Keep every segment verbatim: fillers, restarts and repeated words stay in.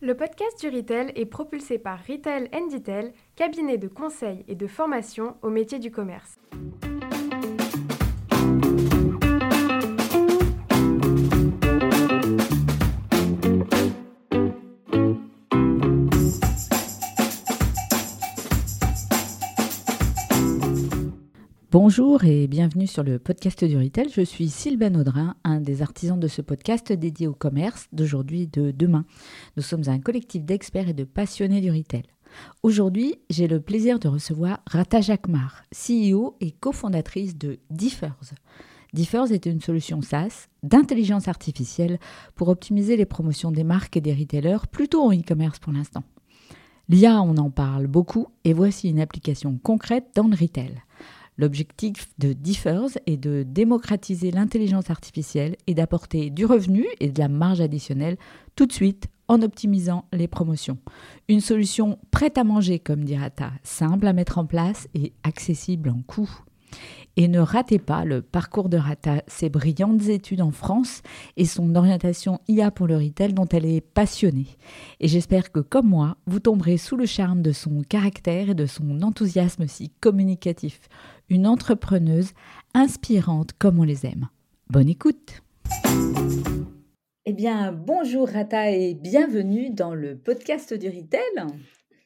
Le podcast du Retail est propulsé par Retail and Detail, cabinet de conseil et de formation au métier du commerce. Bonjour et bienvenue sur le podcast du Retail. Je suis Sylvain Audrin, un des artisans de ce podcast dédié au commerce d'aujourd'hui et de demain. Nous sommes un collectif d'experts et de passionnés du Retail. Aujourd'hui, j'ai le plaisir de recevoir Rata Jacquemart, C E O et cofondatrice de Differs. Differs est une solution Saas d'intelligence artificielle pour optimiser les promotions des marques et des retailers, plutôt en e-commerce pour l'instant. L'I A, on en parle beaucoup et voici une application concrète dans le Retail. L'objectif de Differs est de démocratiser l'intelligence artificielle et d'apporter du revenu et de la marge additionnelle tout de suite en optimisant les promotions. Une solution prête à manger, comme dit Rata, simple à mettre en place et accessible en coût. Et ne ratez pas le parcours de Rata, ses brillantes études en France et son orientation I A pour le retail dont elle est passionnée. Et j'espère que, comme moi, vous tomberez sous le charme de son caractère et de son enthousiasme si communicatif. Une entrepreneuse inspirante comme on les aime. Bonne écoute. Eh bien, bonjour Rata et bienvenue dans le podcast du Retail.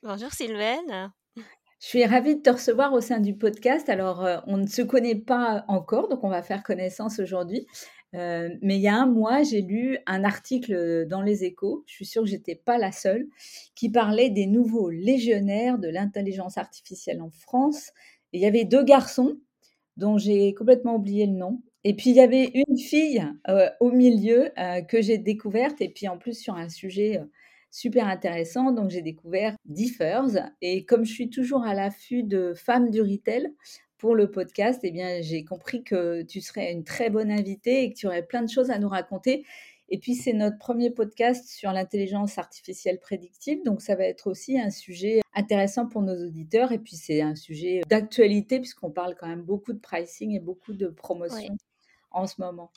Bonjour Sylvain. Je suis ravie de te recevoir au sein du podcast. Alors, euh, on ne se connaît pas encore, donc on va faire connaissance aujourd'hui. Euh, mais il y a un mois, j'ai lu un article dans Les Échos, je suis sûre que je n'étais pas la seule, qui parlait des nouveaux légionnaires de l'intelligence artificielle en France. Et il y avait deux garçons dont j'ai complètement oublié le nom. Et puis, il y avait une fille euh, au milieu euh, que j'ai découverte et puis en plus sur un sujet... Euh, super intéressant, donc j'ai découvert Differs et comme je suis toujours à l'affût de femmes du retail pour le podcast, eh bien j'ai compris que tu serais une très bonne invitée et que tu aurais plein de choses à nous raconter. Et puis c'est notre premier podcast sur l'intelligence artificielle prédictive, donc ça va être aussi un sujet intéressant pour nos auditeurs et puis c'est un sujet d'actualité puisqu'on parle quand même beaucoup de pricing et beaucoup de promotion, oui, en ce moment.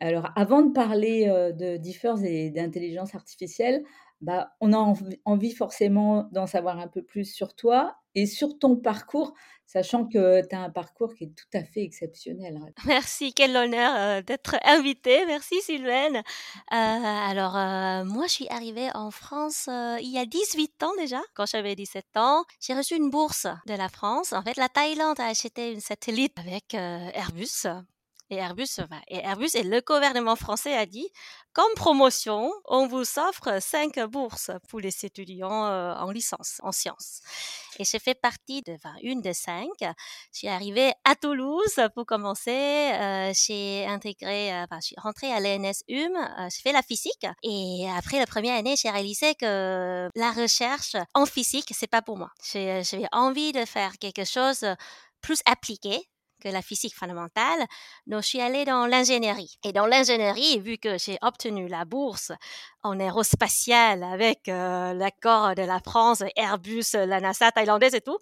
Alors avant de parler de Differs et d'intelligence artificielle, bah, on a envie, envie forcément d'en savoir un peu plus sur toi et sur ton parcours, sachant que tu as un parcours qui est tout à fait exceptionnel. Merci, quel honneur euh, d'être invitée. Merci Sylvain. Euh, alors, euh, moi, je suis arrivée en France euh, il y a dix-huit ans déjà, quand j'avais dix-sept ans. J'ai reçu une bourse de la France. En fait, la Thaïlande a acheté une satellite avec euh, Airbus. Et Airbus, et Airbus et le gouvernement français a dit, comme promotion, on vous offre cinq bourses pour les étudiants en licence, en sciences. Et j'ai fait partie de enfin, une des cinq. Je suis arrivée à Toulouse pour commencer. Euh, j'ai intégré, enfin, je suis rentrée à l'E N S U M. Euh, j'ai fait la physique. Et après la première année, j'ai réalisé que la recherche en physique, c'est pas pour moi. J'ai, j'ai envie de faire quelque chose de plus appliqué que la physique fondamentale, donc je suis allée dans l'ingénierie. Et dans l'ingénierie, vu que j'ai obtenu la bourse en aérospatiale avec euh, l'accord de la France, Airbus, la NASA thaïlandaise et tout,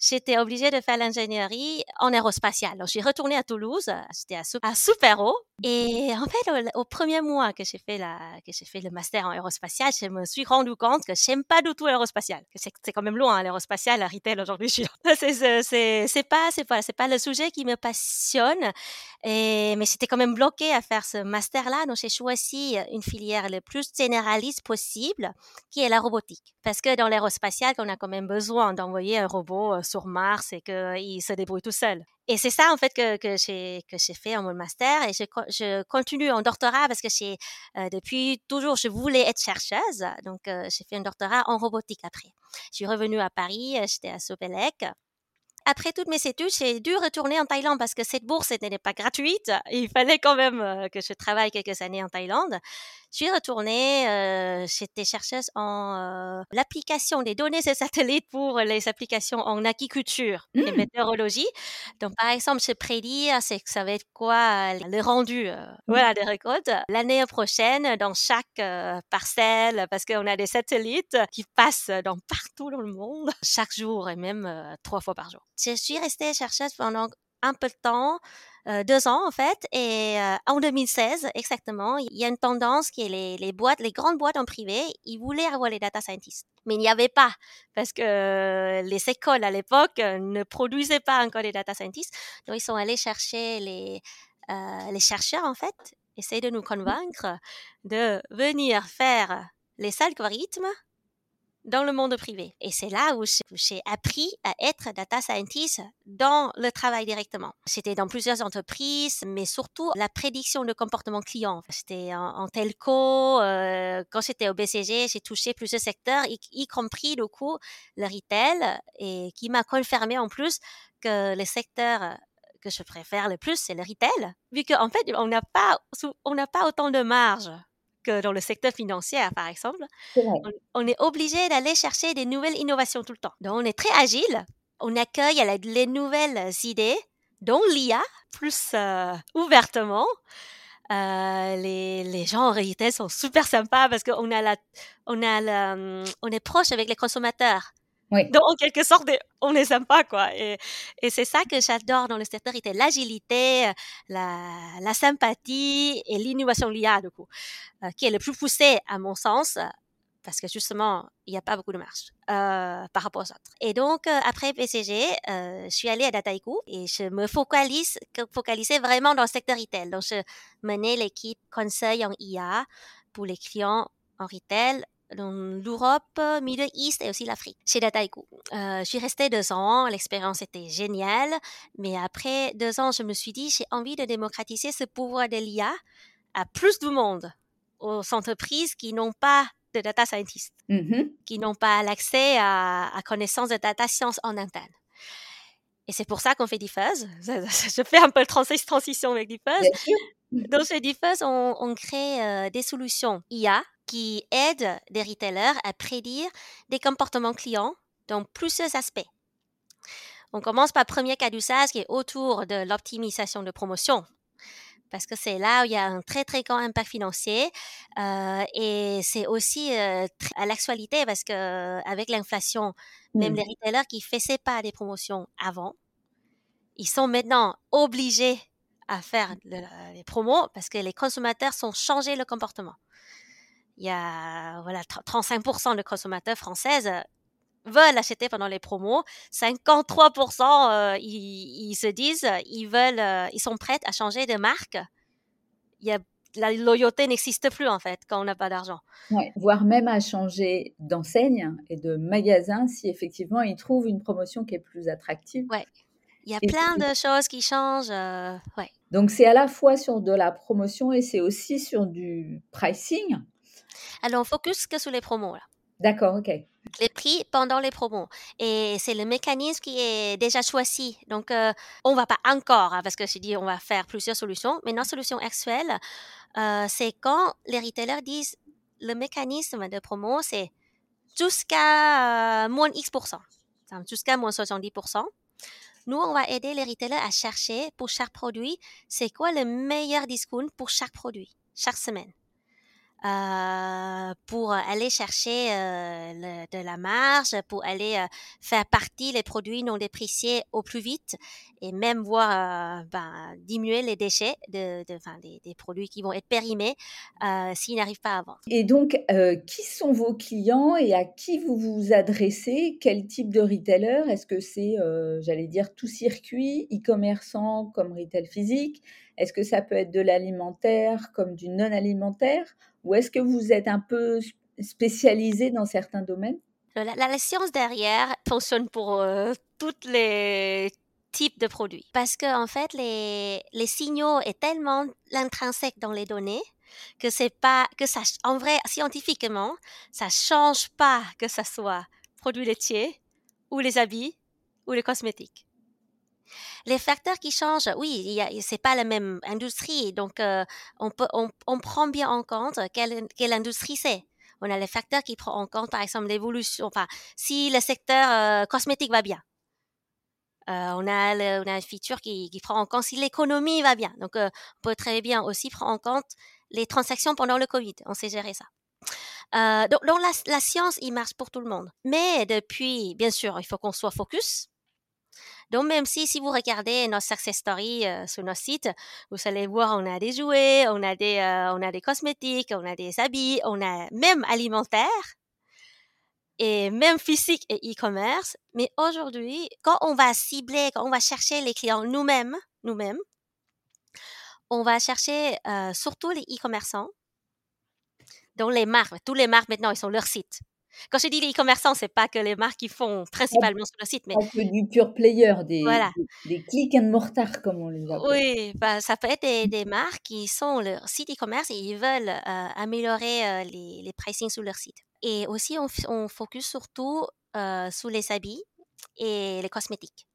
j'étais obligée de faire l'ingénierie en aérospatiale. Donc, j'ai retourné à Toulouse, j'étais à, Sup- à SUPAERO. Et en fait, au, au premier mois que j'ai fait la, que j'ai fait le master en aérospatiale, je me suis rendu compte que j'aime pas du tout l'aérospatiale. C'est, c'est quand même loin, hein, l'aérospatiale, la retail aujourd'hui. Je... c'est, c'est, c'est, c'est pas, c'est pas, c'est pas le sujet qui me passionne. Et, mais j'étais quand même bloquée à faire ce master-là. Donc, j'ai choisi une filière le plus généraliste possible, qui est la robotique. Parce que dans l'aérospatiale, on a quand même besoin d'envoyer un robot sur Mars et qu'il se débrouille tout seul. Et c'est ça, en fait, que, que, j'ai, que j'ai fait en mon master. Et je, je continue en doctorat parce que j'ai, euh, depuis toujours, je voulais être chercheuse. Donc, euh, j'ai fait un doctorat en robotique après. Je suis revenue à Paris, j'étais à Supélec. Après toutes mes études, j'ai dû retourner en Thaïlande parce que cette bourse n'était pas gratuite. Il fallait quand même que je travaille quelques années en Thaïlande. Je suis retournée, euh, j'étais chercheuse en euh, l'application des données des satellites pour les applications en agriculture et mmh. météorologie. Donc, par exemple, je prédis, c'est, ça va être quoi le rendu euh, voilà, des récoltes l'année prochaine dans chaque euh, parcelle parce qu'on a des satellites qui passent dans, partout dans le monde chaque jour et même euh, trois fois par jour. Je suis restée chercheuse pendant un peu de temps, euh, deux ans en fait, et euh, en deux mille seize exactement, il y a une tendance qui est les, les boîtes, les grandes boîtes en privé, ils voulaient avoir les data scientists, mais il n'y avait pas parce que les écoles à l'époque ne produisaient pas encore les data scientists, donc ils sont allés chercher les euh, les chercheurs en fait, essayer de nous convaincre de venir faire les algorithmes dans le monde privé. Et c'est là où j'ai appris à être data scientist dans le travail directement. J'étais dans plusieurs entreprises, mais surtout la prédiction de comportement client. J'étais en, en telco, euh, quand j'étais au B C G, j'ai touché plusieurs secteurs, y, y compris du coup le retail, et qui m'a confirmé en plus que les secteurs que je préfère le plus, c'est le retail, vu qu'en fait, on n'a pas, on n'a pas autant de marge que dans le secteur financier, par exemple. On, on est obligé d'aller chercher des nouvelles innovations tout le temps. Donc, on est très agile, on accueille les nouvelles idées, dont l'I A, plus euh, ouvertement. Euh, les, les gens en retail sont super sympas parce qu'on a la, on a la, on est proche avec les consommateurs. Oui. Donc, en quelque sorte, on est sympa, quoi. Et, et c'est ça que j'adore dans le secteur retail, l'agilité, la, la sympathie et l'innovation l'I A, du coup, euh, qui est le plus poussé, à mon sens, parce que justement, il n'y a pas beaucoup de marge euh, par rapport aux autres. Et donc, euh, après B C G, euh, je suis allée à Dataiku et je me focalise, focalisais vraiment dans le secteur retail. Donc, je menais l'équipe conseil en I A pour les clients en retail, dans l'Europe, Middle East et aussi l'Afrique, chez Dataiku. Euh, je suis restée deux ans, l'expérience était géniale, mais après deux ans, je me suis dit, j'ai envie de démocratiser ce pouvoir de l'I A à plus de monde, aux entreprises qui n'ont pas de data scientist, mm-hmm. qui n'ont pas l'accès à, à connaissance de data science en interne. Et c'est pour ça qu'on fait Differs. Je fais un peu de transition avec Differs. Donc, chez Differs, on, on crée euh, des solutions I A qui aident des retailers à prédire des comportements clients dans plusieurs aspects. On commence par le premier cas d'usage qui est autour de l'optimisation de promotion, parce que c'est là où il y a un très, très grand impact financier euh, et c'est aussi euh, à l'actualité parce qu'avec l'inflation, même mmh. les retailers qui ne faisaient pas des promotions avant, ils sont maintenant obligés à faire le, les promos parce que les consommateurs sont changés le comportement. Il y a voilà, trente-cinq pour cent de consommateurs français veulent acheter pendant les promos. cinquante-trois pour cent euh, ils, ils se disent ils veulent, euh, ils sont prêts à changer de marque. Il y a, la loyauté n'existe plus en fait quand on n'a pas d'argent. Ouais, voire même à changer d'enseigne et de magasin si effectivement ils trouvent une promotion qui est plus attractive. Ouais. Il y a et plein de choses qui changent. Euh, ouais. Donc c'est à la fois sur de la promotion et c'est aussi sur du pricing. Alors, on focus que sur les promos, là. D'accord, ok. Les prix pendant les promos. Et c'est le mécanisme qui est déjà choisi. Donc, euh, on ne va pas encore, hein, parce que je dis on va faire plusieurs solutions. Mais notre solution actuelle, euh, c'est quand les retailers disent le mécanisme de promo, c'est jusqu'à euh, moins X pour cent, jusqu'à moins soixante-dix pour cent. Nous, on va aider les retailers à chercher pour chaque produit, c'est quoi le meilleur discount pour chaque produit, chaque semaine. Euh, pour aller chercher euh, le, de la marge, pour aller euh, faire partie les produits non dépréciés au plus vite et même voir euh, ben, diminuer les déchets de, de, enfin, des, des produits qui vont être périmés euh, s'ils n'arrivent pas à vendre. Et donc, euh, qui sont vos clients et à qui vous vous adressez? Quel type de retailer? Est-ce que c'est, euh, j'allais dire, tout circuit, e-commerçant comme retail physique? Est-ce que ça peut être de l'alimentaire comme du non-alimentaire? Ou est-ce que vous êtes un peu spécialisé dans certains domaines? La, la, la science derrière fonctionne pour euh, tous les types de produits. Parce que en fait, les, les signaux est tellement intrinsèque dans les données que, c'est pas, que ça, en vrai, scientifiquement, ça ne change pas que ce soit produits laitiers ou les habits ou les cosmétiques. Les facteurs qui changent, oui, ce n'est pas la même industrie, donc euh, on, peut, on, on prend bien en compte quelle, quelle industrie c'est. On a les facteurs qui prennent en compte, par exemple, l'évolution, enfin, si le secteur euh, cosmétique va bien. Euh, on a le, on a une feature qui, qui prend en compte si l'économie va bien. Donc, euh, on peut très bien aussi prendre en compte les transactions pendant le Covid, on sait gérer ça. Euh, donc, donc la, la science, il marche pour tout le monde. Mais depuis, bien sûr, il faut qu'on soit focus. Donc, même si, si vous regardez nos success stories euh, sur nos sites, vous allez voir, on a des jouets, on a des, euh, on a des cosmétiques, on a des habits, on a même alimentaire, et même physique et e-commerce. Mais aujourd'hui, quand on va cibler, quand on va chercher les clients nous-mêmes, nous-mêmes, on va chercher euh, surtout les e-commerçants, donc les marques. Tous les marques maintenant, ils ont leur site. Quand je dis les e-commerçants, c'est pas que les marques qui font principalement sur le site, mais un peu du pure player, des, voilà. des, des click and mortar comme on les appelle. Oui, bah, ça peut être des, des marques qui sont leur site e-commerce et ils veulent euh, améliorer euh, les, les pricing sur leur site. Et aussi, on, on focus surtout euh, sur les habits et les cosmétiques.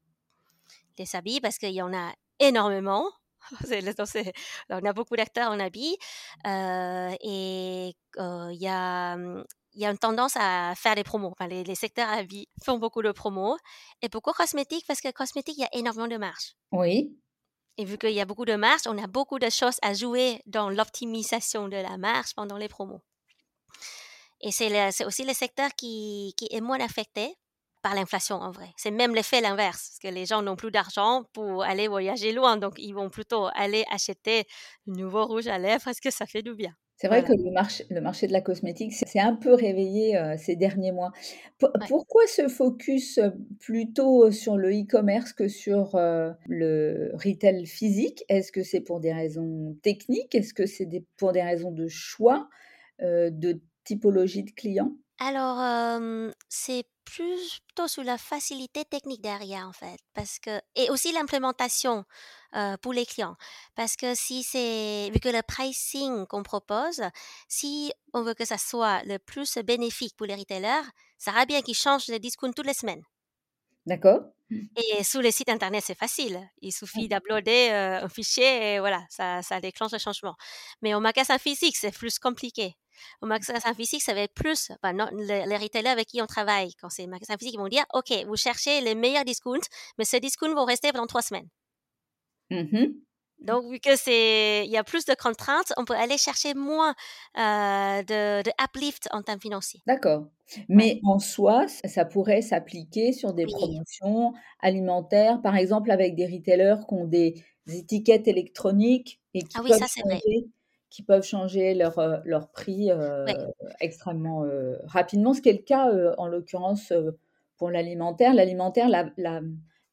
Les habits, parce qu'il y en a énormément. C'est, c'est, on a beaucoup d'acteurs en habits euh, et il euh, y a... il y a une tendance à faire des promos. Enfin, les, les secteurs à vie font beaucoup de promos. Et pourquoi cosmétique? Parce que cosmétique, il y a énormément de marge. Oui. Et vu qu'il y a beaucoup de marge, on a beaucoup de choses à jouer dans l'optimisation de la marge pendant les promos. Et c'est, le, c'est aussi le secteur qui, qui est moins affecté par l'inflation, en vrai. C'est même l'effet l'inverse, parce que les gens n'ont plus d'argent pour aller voyager loin. Donc, ils vont plutôt aller acheter un nouveau rouge à lèvres parce que ça fait du bien. C'est vrai voilà. que le marché, le marché de la cosmétique s'est un peu réveillé euh, ces derniers mois. P- ouais. Pourquoi se focus plutôt sur le e-commerce que sur euh, le retail physique? Est-ce que c'est pour des raisons techniques? Est-ce que c'est des, pour des raisons de choix, euh, de typologie de clients? Alors, euh, c'est plutôt sur la facilité technique derrière, en fait, parce que, et aussi l'implémentation euh, pour les clients. Parce que si c'est, vu que le pricing qu'on propose, si on veut que ça soit le plus bénéfique pour les retailers, ça va bien qu'ils changent les discounts toutes les semaines. D'accord. Et sur les sites internet, c'est facile. Il suffit d'uploader euh, un fichier et voilà, ça, ça déclenche le changement. Mais au magasin physique, c'est plus compliqué. Au magasin physique, ça va être plus. Ben non, les, les retailers avec qui on travaille, quand c'est magasin physique, ils vont dire OK, vous cherchez les meilleurs discounts, mais ces discounts vont rester pendant trois semaines. Mm-hmm. Donc, vu qu'il y a plus de contraintes, on peut aller chercher moins euh, de, de uplift en termes financiers. D'accord. Mais ouais. en soi, ça pourrait s'appliquer sur des oui. promotions alimentaires, par exemple avec des retailers qui ont des étiquettes électroniques et qui, ah oui, peuvent, ça, c'est changer, vrai. qui peuvent changer leur, leur prix euh, ouais. extrêmement euh, rapidement. Ce qui est le cas, euh, en l'occurrence, euh, pour l'alimentaire. L'alimentaire, la... la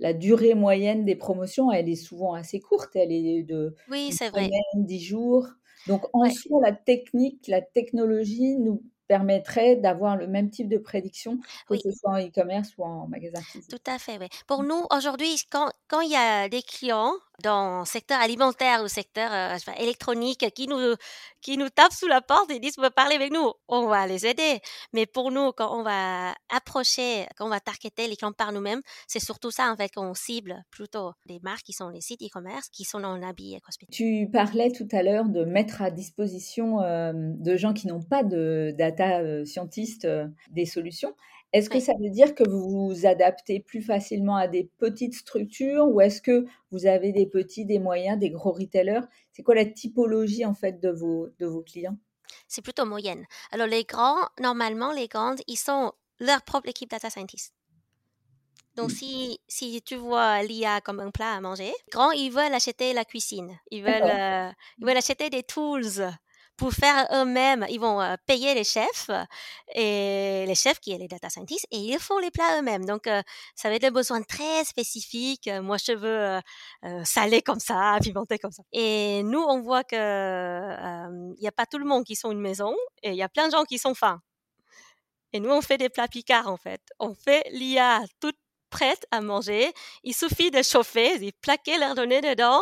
La durée moyenne des promotions, elle est souvent assez courte. Elle est de oui, c'est vrai. dix jours. Donc, en ouais. soi, la technique, la technologie nous permettrait d'avoir le même type de prédiction, que oui. ce soit en e-commerce ou en magasin physique. Tout à fait, oui. Pour nous, aujourd'hui, quand, quand il y a des clients dans le secteur alimentaire ou secteur euh, enfin, électronique qui nous, qui nous tapent sous la porte et disent « vous pouvez parler avec nous », on va les aider. Mais pour nous, quand on va approcher, quand on va targeter les clients par nous-mêmes, c'est surtout ça, en fait, qu'on cible plutôt des marques qui sont les sites e-commerce, qui sont en habits et cosmétiques. Tu parlais tout à l'heure de mettre à disposition euh, de gens qui n'ont pas de data scientistes euh, des solutions. Est-ce que ça veut dire que vous vous adaptez plus facilement à des petites structures ou est-ce que vous avez des petits, des moyens, des gros retailers? C'est quoi la typologie en fait de vos, de vos clients? C'est plutôt moyenne. Alors les grands, normalement les grandes, ils sont leur propre équipe data scientist. Donc, si, si tu vois l'I A comme un plat à manger, grands, ils veulent acheter la cuisine. Ils veulent, euh, ils veulent acheter des tools pour faire eux-mêmes. Ils vont euh, payer les chefs, et les chefs qui sont les data scientists, et ils font les plats eux-mêmes. Donc, euh, ça va être des besoins très spécifiques. Moi, je veux euh, saler comme ça, pimenter comme ça. Et nous, on voit qu'il n'y euh, a pas tout le monde qui sont une maison, et il y a plein de gens qui sont fins. Et nous, on fait des plats picards, en fait. On fait l'I A toute prête à manger. Il suffit de chauffer, de plaquer leurs données dedans,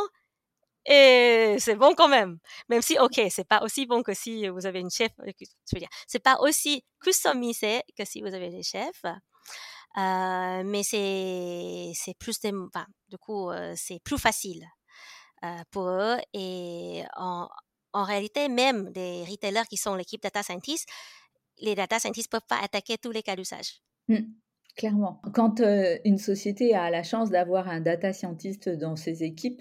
et c'est bon quand même, même si, ok, c'est pas aussi bon que si vous avez une chef, je veux dire, c'est pas aussi customisé que si vous avez des chefs, euh, mais c'est, c'est plus, des, enfin, du coup, euh, c'est plus facile euh, pour eux, et en, en réalité, même des retailers qui sont l'équipe data scientist, les data scientists peuvent pas attaquer tous les cas d'usage. Mm. Clairement. Quand euh, une société a la chance d'avoir un data scientist dans ses équipes,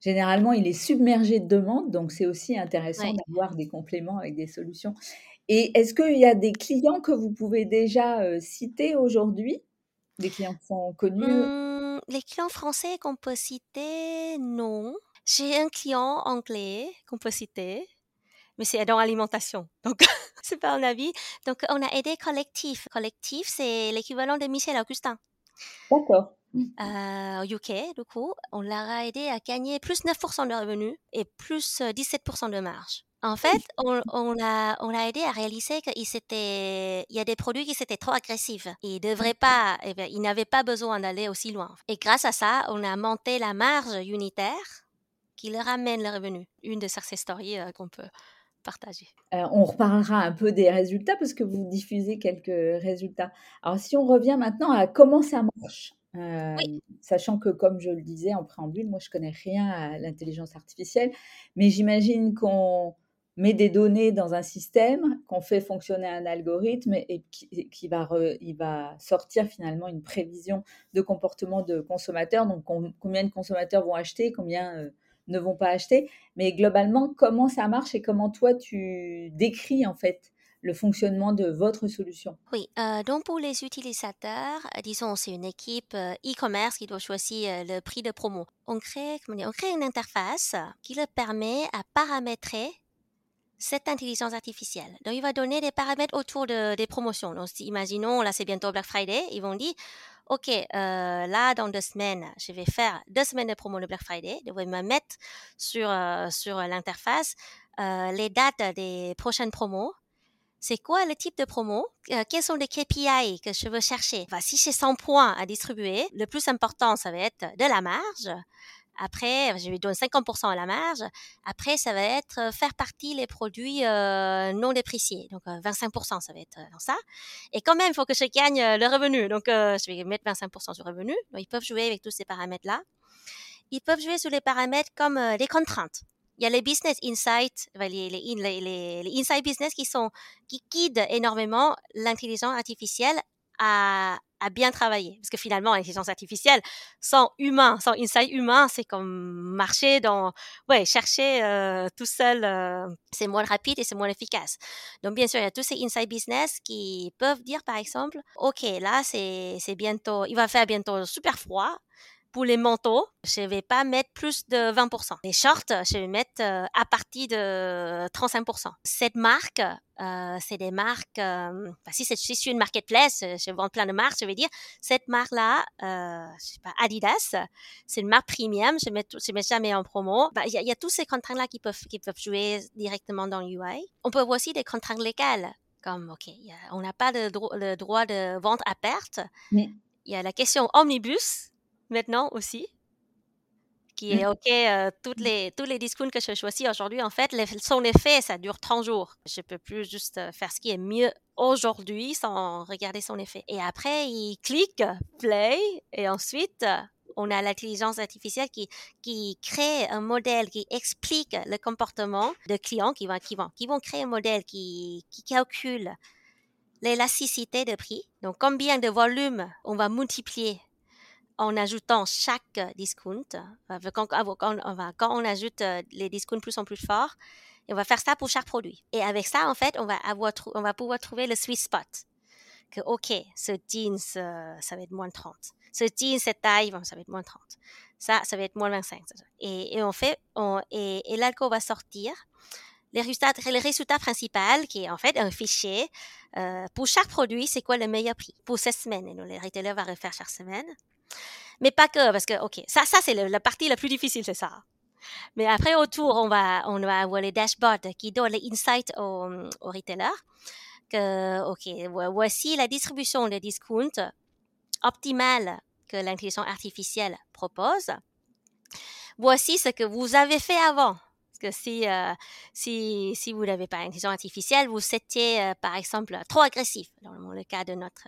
généralement, il est submergé de demandes, donc c'est aussi intéressant ouais. d'avoir des compléments avec des solutions. Et est-ce qu'il y a des clients que vous pouvez déjà euh, citer aujourd'hui? Des clients qui sont connus? Mmh, les clients français composités, non. J'ai un client anglais composité, mais c'est dans l'alimentation. Donc, c'est pas un avis. Donc, on a aidé Collectif. Collectif, c'est l'équivalent de Michel Augustin. D'accord. Euh, au U K, du coup, on l'a aidé à gagner plus neuf pour cent de revenus et plus dix-sept pour cent de marge. En fait, on, on, a, on a aidé à réaliser qu'il y a des produits qui étaient trop agressifs. Ils devraient pas, eh bien, ils n'avaient pas besoin d'aller aussi loin. Et grâce à ça, on a monté la marge unitaire qui leur amène le revenu. Une de ces stories euh, qu'on peut partager. Euh, on reparlera un peu des résultats parce que vous diffusez quelques résultats. Alors, si on revient maintenant à comment ça marche. Euh, oui. Sachant que, comme je le disais en préambule, moi, je ne connais rien à l'intelligence artificielle, mais j'imagine qu'on met des données dans un système, qu'on fait fonctionner un algorithme et, et qui, qui va, re, il va sortir finalement une prévision de comportement de consommateurs, donc com- combien de consommateurs vont acheter, combien euh, ne vont pas acheter, mais globalement, comment ça marche et comment toi, tu décris en fait le fonctionnement de votre solution? Oui, euh, donc pour les utilisateurs, disons, c'est une équipe euh, e-commerce qui doit choisir euh, le prix de promo. On crée, comment dire, on crée une interface qui leur permet à paramétrer cette intelligence artificielle. Donc, il va donner des paramètres autour de, des promotions. Donc, imaginons, là, c'est bientôt Black Friday. Ils vont dire, OK, euh, là, dans deux semaines, je vais faire deux semaines de promo de Black Friday. Je vais me mettre sur, euh, sur l'interface euh, les dates des prochaines promos. C'est quoi le type de promo? Euh, quels sont les K P I que je veux chercher? Enfin, si j'ai cent points à distribuer, le plus important, ça va être de la marge. Après, je vais donner cinquante pour cent à la marge. Après, ça va être faire partie les produits euh, non dépréciés. Donc, euh, vingt-cinq pour cent, ça va être dans ça. Et quand même, il faut que je gagne le revenu. Donc, euh, je vais mettre vingt-cinq pour cent sur revenu. Donc, ils peuvent jouer avec tous ces paramètres-là. Ils peuvent jouer sur les paramètres comme euh, les contraintes. Il y a les business insights, les, les, les, les, les insights business qui, sont, qui guident énormément l'intelligence artificielle à... à bien travailler. Parce que finalement, l'intelligence artificielle, sans humain, sans insight humain, c'est comme marcher dans... Ouais, chercher euh, tout seul, euh, c'est moins rapide et c'est moins efficace. Donc, bien sûr, il y a tous ces insight business qui peuvent dire, par exemple, OK, là, c'est, c'est bientôt... Il va faire bientôt super froid. Pour les manteaux, je ne vais pas mettre plus de vingt pour cent. Les shorts, je vais mettre euh, à partir de trente-cinq pour cent. Cette marque, euh, c'est des marques... Euh, bah, si je si suis une marketplace, je vends plein de marques, je vais dire, cette marque-là, euh, je sais pas, Adidas, c'est une marque premium, je ne mets, mets jamais en promo. Il bah, y, y a tous ces contraintes-là qui peuvent, qui peuvent jouer directement dans l'U I. On peut avoir aussi des contraintes légales, comme, OK, a, on n'a pas le, dro- le droit de vente à perte. Mais il y a la question omnibus, maintenant aussi, qui est OK, euh, toutes les, tous les discounts que je choisis aujourd'hui, en fait, les, sont les faits, ça dure trente jours. Je ne peux plus juste faire ce qui est mieux aujourd'hui sans regarder son effet. Et après, il clique, play, et ensuite, on a l'intelligence artificielle qui, qui crée un modèle qui explique le comportement de clients qui vont, qui vont, qui vont créer un modèle qui, qui calcule l'élasticité de prix. Donc, combien de volume on va multiplier en ajoutant chaque discount. Quand, quand, quand on ajoute les discounts plus en plus forts, on va faire ça pour chaque produit. Et avec ça, en fait, on va, avoir, on va pouvoir trouver le sweet spot. Que, OK, ce jeans, ça va être moins trente. Ce jeans, cette taille, ça va être moins trente. Ça, ça va être moins vingt-cinq. Et, et, on fait, on, et, et l'algo va sortir les résultats, les résultats principaux, qui est en fait un fichier. Euh, pour chaque produit, c'est quoi le meilleur prix pour cette semaine. Et nous, les retailers vont refaire chaque semaine. Mais pas que, parce que, OK, ça, ça c'est le, la partie la plus difficile, c'est ça. Mais après, autour, on va, on va avoir les dashboards qui donnent les insights aux au retailers. Que, OK, voici la distribution des discounts optimale que l'intelligence artificielle propose. Voici ce que vous avez fait avant. Que si, euh, si, si vous n'avez pas l'intelligence artificielle, vous étiez, euh, par exemple, trop agressif. Dans le cas de notre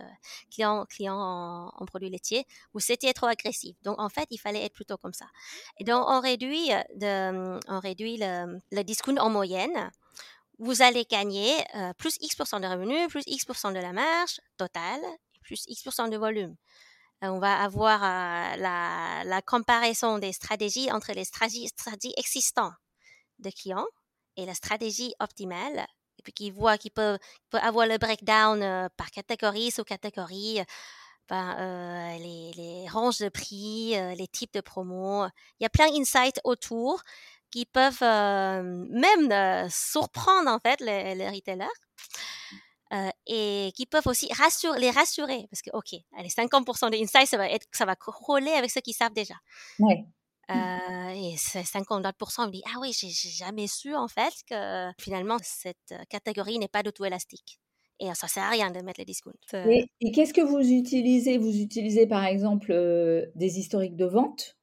client, client en, en produits laitiers, vous étiez trop agressif. Donc, en fait, il fallait être plutôt comme ça. Et donc, on réduit, de, on réduit le, le discount en moyenne. Vous allez gagner euh, plus X% de revenus, plus X% de la marge totale, plus X% de volume. On va avoir euh, la, la comparaison des stratégies entre les stratégies, stratégies existantes de clients et la stratégie optimale, et puis qui voit qu'ils peuvent, qu'ils peuvent avoir le breakdown par catégorie, sous-catégorie, ben, euh, les, les ranges de prix, euh, les types de promos. Il y a plein d'insights autour qui peuvent euh, même euh, surprendre en fait les, les retailers. Euh, et qui peuvent aussi rassure, les rassurer parce que ok, allez, cinquante pour cent des insights ça va être, ça va coller avec ceux qui savent déjà. Ouais. Euh, et cinquante-quatre pour cent me dit ah oui, j'ai, j'ai jamais su en fait que finalement cette catégorie n'est pas du tout élastique. Et ça sert à rien de mettre les discounts. Et, et qu'est-ce que vous utilisez ? Vous utilisez par exemple euh, des historiques de vente.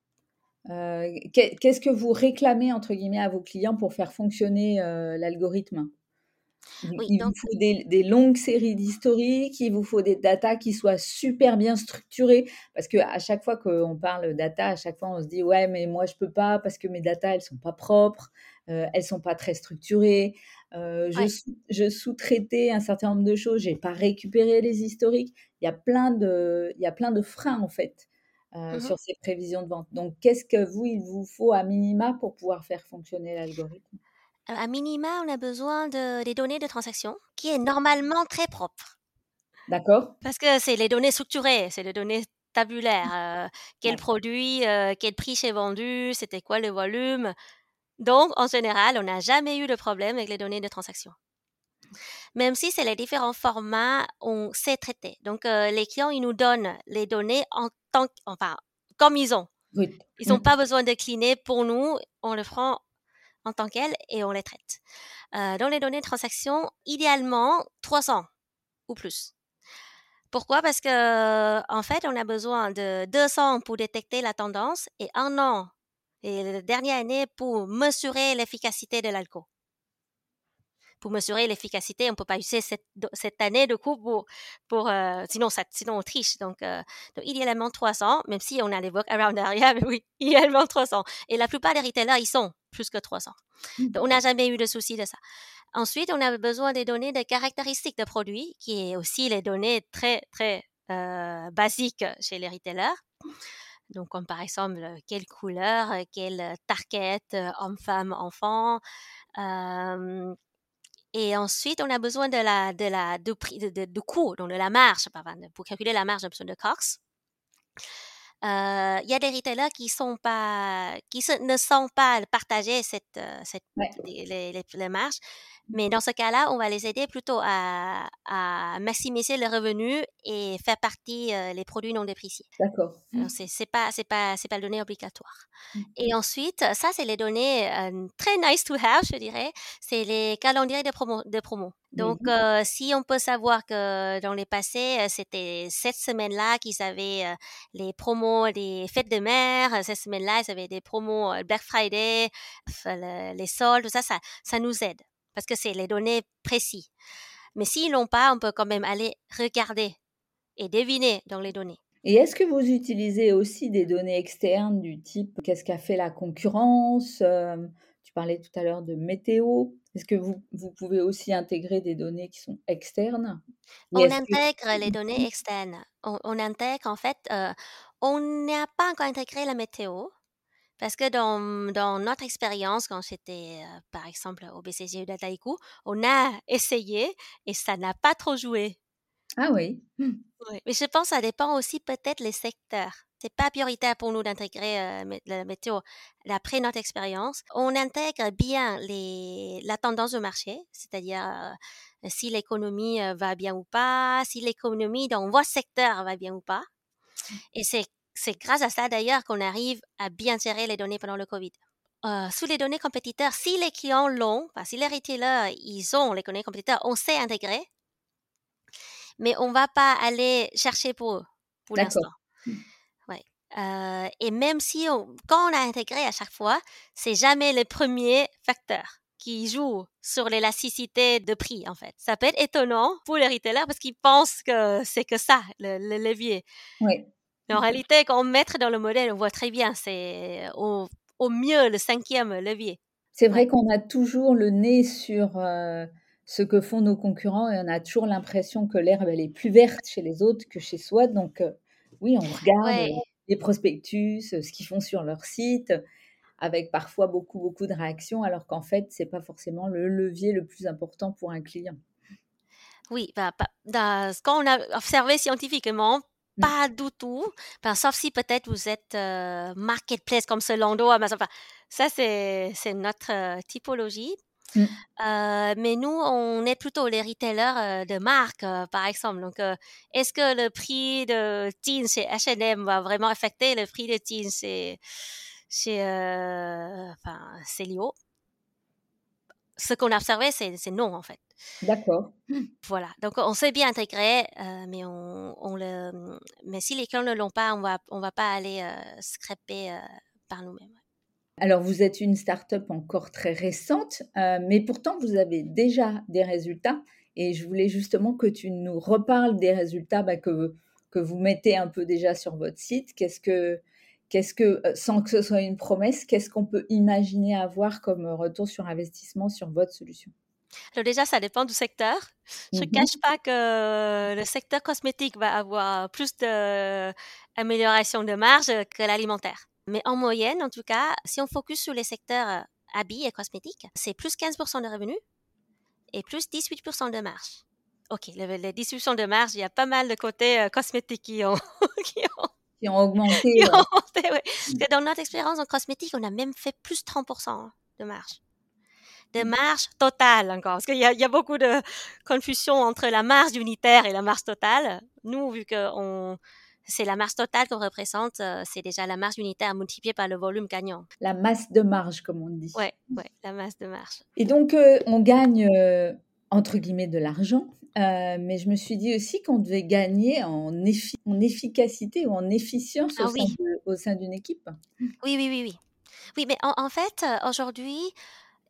Euh, qu'est-ce que vous réclamez entre guillemets à vos clients pour faire fonctionner euh, l'algorithme ? Il, oui, il donc, vous faut des, des longues séries d'historiques, il vous faut des data qui soient super bien structurées, parce qu'à chaque fois qu'on parle data, à chaque fois on se dit « ouais, mais moi je ne peux pas parce que mes data, elles ne sont pas propres, euh, elles ne sont pas très structurées, euh, je, ouais. je sous-traitais un certain nombre de choses, je n'ai pas récupéré les historiques ». Il y a plein de, il y a plein de freins en fait euh, mm-hmm. sur ces prévisions de vente. Donc, qu'est-ce que vous, il vous faut à minima pour pouvoir faire fonctionner l'algorithme ? À minima, on a besoin de, des données de transaction qui est normalement très propre. D'accord. Parce que c'est les données structurées, c'est les données tabulaires. Euh, quel ouais. produit, euh, quel prix s'est vendu, c'était quoi le volume. Donc, en général, on n'a jamais eu de problème avec les données de transaction. Même si c'est les différents formats, on sait traiter. Donc, euh, les clients, ils nous donnent les données en tant que, enfin, comme ils ont. Oui. Ils n'ont mmh. pas besoin de cliner pour nous. On le prend en tant qu'elles, et on les traite. Euh, dans les données de transaction, idéalement, trois cents ou plus. Pourquoi ? Parce que en fait, on a besoin de deux cents pour détecter la tendance et un an, et la dernière année, pour mesurer l'efficacité de l'algo. Pour mesurer l'efficacité, on ne peut pas utiliser cette, cette année, du coup, pour, pour, euh, sinon, ça, sinon on triche. Donc, euh, donc, idéalement, trois cents, même si on a les workarounds derrière, mais oui, idéalement, trois cents. Et la plupart des retailers, ils sont plus que trois cents. Donc, on n'a jamais eu de souci de ça. Ensuite, on a besoin des données de caractéristiques de produits, qui est aussi les données très, très euh, basiques chez les retailers. Donc, comme par exemple, quelle couleur, quelle target, homme, femme, enfant. Euh, et ensuite, on a besoin de la, de la, du prix, de, de, de coût, donc de la marge, pardon, pour calculer la marge, on a besoin de C O X. Il euh, y a des retailers qui, sont pas, qui se, ne sont pas partager cette, cette, ouais. les, les, les marges. Mais dans ce cas-là, on va les aider plutôt à, à maximiser les revenus et faire partie euh, les produits non dépréciés. D'accord. Alors, c'est, c'est pas, c'est pas, c'est pas le données obligatoires. Mm-hmm. Et ensuite, ça, c'est les données euh, très nice to have, je dirais. C'est les calendriers de promo. De promo. Donc, mm-hmm. euh, si on peut savoir que dans les passés, c'était cette semaine-là qu'ils avaient euh, les promos des fêtes de mer, cette semaine-là, ils avaient des promos Black Friday, le, les soldes, tout ça, ça, ça nous aide. Parce que c'est les données précises. Mais s'ils l'ont pas, on peut quand même aller regarder et deviner dans les données. Et est-ce que vous utilisez aussi des données externes du type qu'est-ce qu'a fait la concurrence ? euh, Tu parlais tout à l'heure de météo. Est-ce que vous, vous pouvez aussi intégrer des données qui sont externes ? On intègre que... les données externes. On, on intègre en fait, euh, on n'a pas encore intégré la météo. Parce que dans, dans notre expérience, quand j'étais, euh, par exemple, au B C G ou Dataiku, on a essayé et ça n'a pas trop joué. Ah oui. Mmh. Oui. Mais je pense que ça dépend aussi peut-être des secteurs. Ce n'est pas prioritaire pour nous d'intégrer euh, la météo. Après notre expérience, on intègre bien les, la tendance du marché, c'est-à-dire euh, si l'économie euh, va bien ou pas, si l'économie dans votre secteur va bien ou pas. Et c'est C'est grâce à ça, d'ailleurs, qu'on arrive à bien gérer les données pendant le Covid. Euh, sous les données compétiteurs, si les clients l'ont, enfin, si les retailers, ils ont les données compétiteurs, on sait intégrer, mais on ne va pas aller chercher pour eux, pour D'accord. l'instant. Ouais. Euh, et même si, on, quand on a intégré à chaque fois, ce n'est jamais le premier facteur qui joue sur l'élasticité de prix, en fait. Ça peut être étonnant pour les retailers parce qu'ils pensent que c'est que ça, le, le levier. Oui. Mais en réalité, quand on met dans le modèle, on voit très bien, c'est au, au mieux le cinquième levier. C'est vrai ouais. qu'on a toujours le nez sur euh, ce que font nos concurrents et on a toujours l'impression que l'herbe elle est plus verte chez les autres que chez soi. Donc euh, oui, on regarde ouais. les prospectus, ce qu'ils font sur leur site, avec parfois beaucoup, beaucoup de réactions, alors qu'en fait, ce n'est pas forcément le levier le plus important pour un client. Oui, bah, bah, dans, quand on a observé scientifiquement, Pas du tout. Enfin, sauf si peut-être vous êtes euh, marketplace comme Zalando, Amazon. Enfin, ça, c'est, c'est notre euh, typologie. Mm. Euh, mais nous, on est plutôt les retailers euh, de marque, euh, par exemple. Donc, euh, est-ce que le prix de jeans chez H et M va vraiment affecter le prix de jeans chez, chez euh, enfin, Célio? Ce qu'on a observé, c'est, c'est non, en fait. D'accord. Voilà. Donc, on s'est bien intégré, euh, mais, on, on le, mais si les clients ne l'ont pas, on va, on va pas aller euh, scraper euh, par nous-mêmes. Alors, vous êtes une start-up encore très récente, euh, mais pourtant, vous avez déjà des résultats. Et je voulais justement que tu nous reparles des résultats bah, que, que vous mettez un peu déjà sur votre site. Qu'est-ce que, qu'est-ce que, sans que ce soit une promesse, qu'est-ce qu'on peut imaginer avoir comme retour sur investissement sur votre solution ? Alors déjà, ça dépend du secteur. Je ne mm-hmm. cache pas que le secteur cosmétique va avoir plus d'amélioration de marge que l'alimentaire. Mais en moyenne, en tout cas, si on focus sur les secteurs habits et cosmétiques, c'est plus quinze pour cent de revenus et plus dix-huit pour cent de marge. Ok, les, les dix-huit pour cent de marge, il y a pas mal de côtés euh, cosmétiques qui ont, qui ont, qui ont augmenté. Qui ont augmenté, ouais. Parce que dans notre expérience en cosmétique, on a même fait plus trente pour cent de marge. De marge totale encore, parce qu'il y a, il y a beaucoup de confusion entre la marge unitaire et la marge totale. Nous, vu que on, c'est la marge totale qu'on représente, c'est déjà la marge unitaire multipliée par le volume gagnant. La masse de marge, comme on dit. Oui, ouais, la masse de marge. Et donc, euh, on gagne, euh, entre guillemets, de l'argent, euh, mais je me suis dit aussi qu'on devait gagner en, effi- en efficacité ou en efficience ah, au, oui. sein de, au sein d'une équipe. Oui, oui, oui. Oui, oui mais en, en fait, aujourd'hui,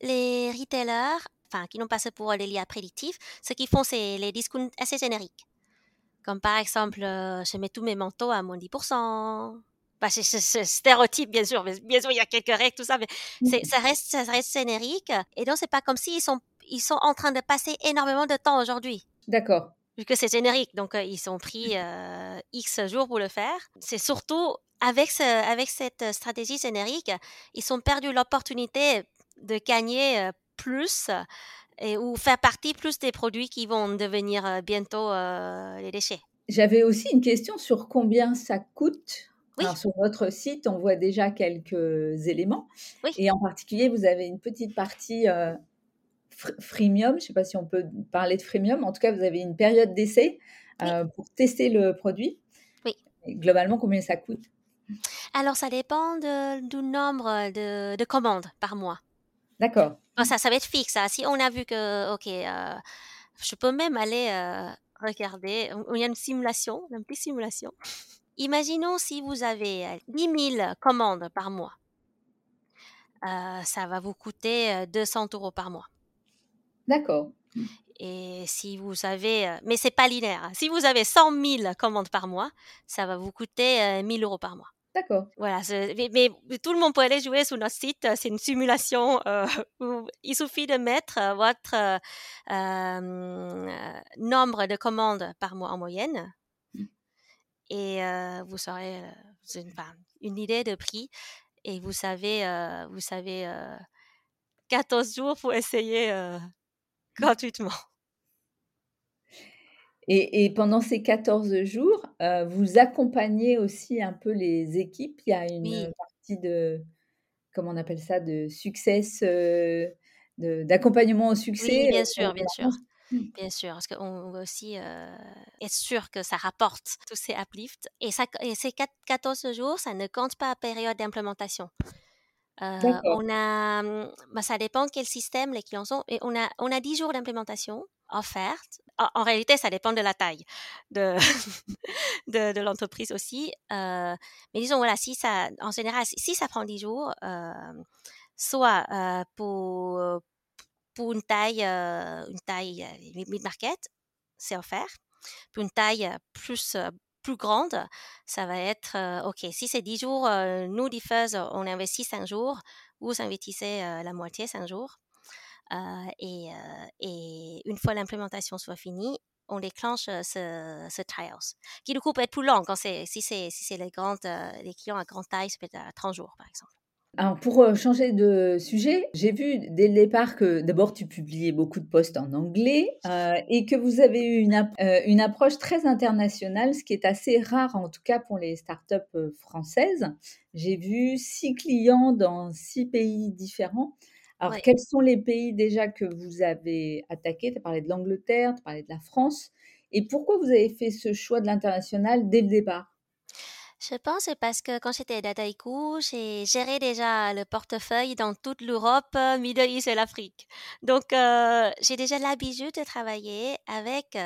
les retailers, enfin, qui n'ont pas ce pouvoir de l'I A prédictif, ce qu'ils font, c'est les discounts assez génériques. Comme par exemple, euh, je mets tous mes manteaux à moins dix pour cent. Bah, c'est, c'est, c'est stéréotype, bien sûr. Mais bien sûr, il y a quelques règles, tout ça, mais c'est, ça, reste, ça reste générique. Et donc, c'est pas comme s'ils sont, ils sont en train de passer énormément de temps aujourd'hui. D'accord. Vu que c'est générique, donc euh, ils ont pris euh, X jours pour le faire. C'est surtout avec, ce, avec cette stratégie générique, ils ont perdu l'opportunité de gagner plus et, ou faire partie plus des produits qui vont devenir bientôt euh, les déchets. J'avais aussi une question sur combien ça coûte. Oui. Alors, sur votre site, on voit déjà quelques éléments. Oui. Et en particulier, vous avez une petite partie euh, fr- freemium. Je ne sais pas si on peut parler de freemium. En tout cas, vous avez une période d'essai euh, oui. pour tester le produit. Oui. Et globalement, combien ça coûte ? Alors, ça dépend de, du nombre de, de commandes par mois. D'accord. Bon, ça, ça va être fixe. Hein. Si on a vu que, ok, euh, je peux même aller euh, regarder. Il y a une simulation, une petite simulation. Imaginons si vous avez dix mille commandes par mois. Euh, ça va vous coûter deux cents euros par mois. D'accord. Et si vous avez, mais c'est pas linéaire. Si vous avez cent mille commandes par mois, ça va vous coûter mille euros par mois. D'accord. Voilà, mais, mais tout le monde peut aller jouer sur notre site. C'est une simulation euh, où il suffit de mettre votre euh, euh, nombre de commandes par mois en moyenne et euh, vous aurez euh, une, une idée de prix et vous savez, euh, vous savez euh, quatorze jours pour essayer euh, gratuitement. Et, et pendant ces quatorze jours, euh, vous accompagnez aussi un peu les équipes. Il y a une oui. partie de, comment on appelle ça, de succès, euh, de, d'accompagnement au succès. Oui, bien sûr, bien sûr. Bien sûr, parce qu'on veut aussi euh, être sûr que ça rapporte tous ces uplifts. Et, ça, et ces quatorze jours, ça ne compte pas à période d'implémentation. Euh, on a, bah, ça dépend quel système les clients ont. Et on a, on a dix jours d'implémentation offertes. En, en réalité, ça dépend de la taille de, de, de l'entreprise aussi. Euh, mais disons, voilà, si ça, en général, si, si ça prend dix jours, euh, soit euh, pour, pour une taille, euh, une taille mid-market, c'est offert. Pour une taille plus, plus grande, ça va être, euh, OK, si c'est dix jours, euh, nous, Differs, on investit cinq jours, vous investissez euh, la moitié, cinq jours. Euh, et, euh, et une fois l'implémentation soit finie, on déclenche euh, ce, ce trials, qui du coup peut être plus long quand c'est, si c'est, si c'est les, grandes, euh, les clients à grande taille, ça peut être à trente jours par exemple. Alors, pour changer de sujet, j'ai vu dès le départ que d'abord tu publiais beaucoup de posts en anglais euh, et que vous avez eu une, euh, une approche très internationale, ce qui est assez rare en tout cas pour les startups françaises. J'ai vu six clients dans six pays différents. Alors, ouais. Quels sont les pays déjà que vous avez attaqués ? Tu as parlé de l'Angleterre, tu as parlé de la France. Et pourquoi vous avez fait ce choix de l'international dès le départ ? Je pense c'est parce que quand j'étais à Dataiku, j'ai géré déjà le portefeuille dans toute l'Europe, Middle East et l'Afrique. Donc, euh, j'ai déjà l'habitude de travailler avec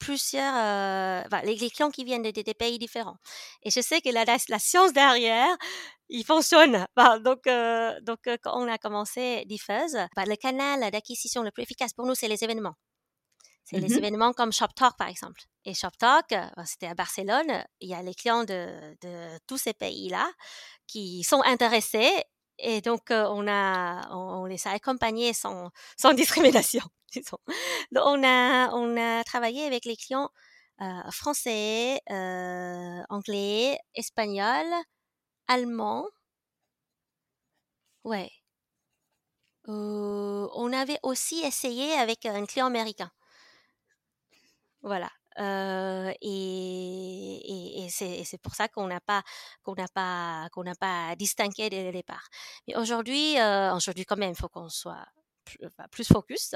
plusieurs, euh, enfin, les clients qui viennent de, de, des pays différents. Et je sais que la, la, la science derrière, il fonctionne. Bah, donc, euh, donc, quand on a commencé Differs, bah, le canal d'acquisition le plus efficace pour nous, c'est les événements. C'est mm-hmm. les événements comme Shop Talk, par exemple. Et Shop Talk, c'était à Barcelone. Il y a les clients de, de tous ces pays-là qui sont intéressés. Et donc, on, a, on les a accompagnés sans, sans discrimination, disons. Donc, on, a, on a travaillé avec les clients euh, français, euh, anglais, espagnol, allemand. Ouais. Euh, on avait aussi essayé avec un client américain. Voilà, euh, et, et, et, c'est, et c'est pour ça qu'on n'a pas qu'on n'a pas qu'on n'a pas distingué dès le départ. Mais aujourd'hui, euh, aujourd'hui quand même, il faut qu'on soit plus, plus focus.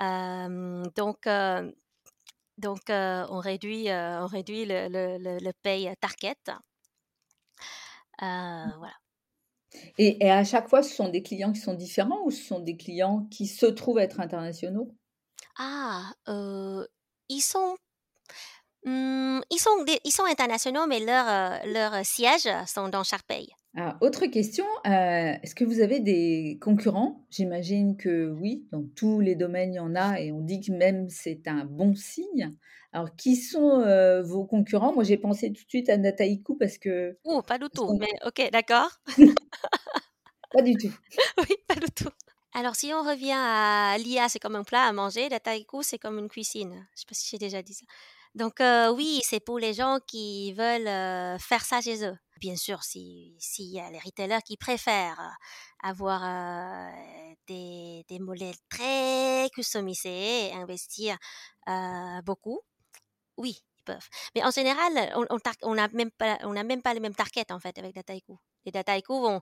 Euh, donc euh, donc euh, on réduit euh, on réduit le le le, le pay target. Euh, voilà. Et, et à chaque fois, ce sont des clients qui sont différents ou ce sont des clients qui se trouvent être internationaux? Ah. Euh... Ils sont, hum, ils, sont des, ils sont internationaux, mais leurs leur sièges sont dans chaque pays. Alors, autre question, euh, est-ce que vous avez des concurrents ? J'imagine que oui, dans tous les domaines, il y en a et on dit que même c'est un bon signe. Alors, qui sont euh, vos concurrents ? Moi, j'ai pensé tout de suite à Dataiku parce que... Oh, pas du tout, mais ok, d'accord. Pas du tout. Oui, pas du tout. Alors, si on revient à l'I A, c'est comme un plat à manger. Dataiku, c'est comme une cuisine. Je ne sais pas si j'ai déjà dit ça. Donc, euh, oui, c'est pour les gens qui veulent euh, faire ça chez eux. Bien sûr, s'il si y a les retailers qui préfèrent avoir euh, des, des modèles très customisés et investir euh, beaucoup, oui, ils peuvent. Mais en général, on n'a on tar- même, même pas les mêmes targets, en fait, avec Dataiku. Les Dataiku vont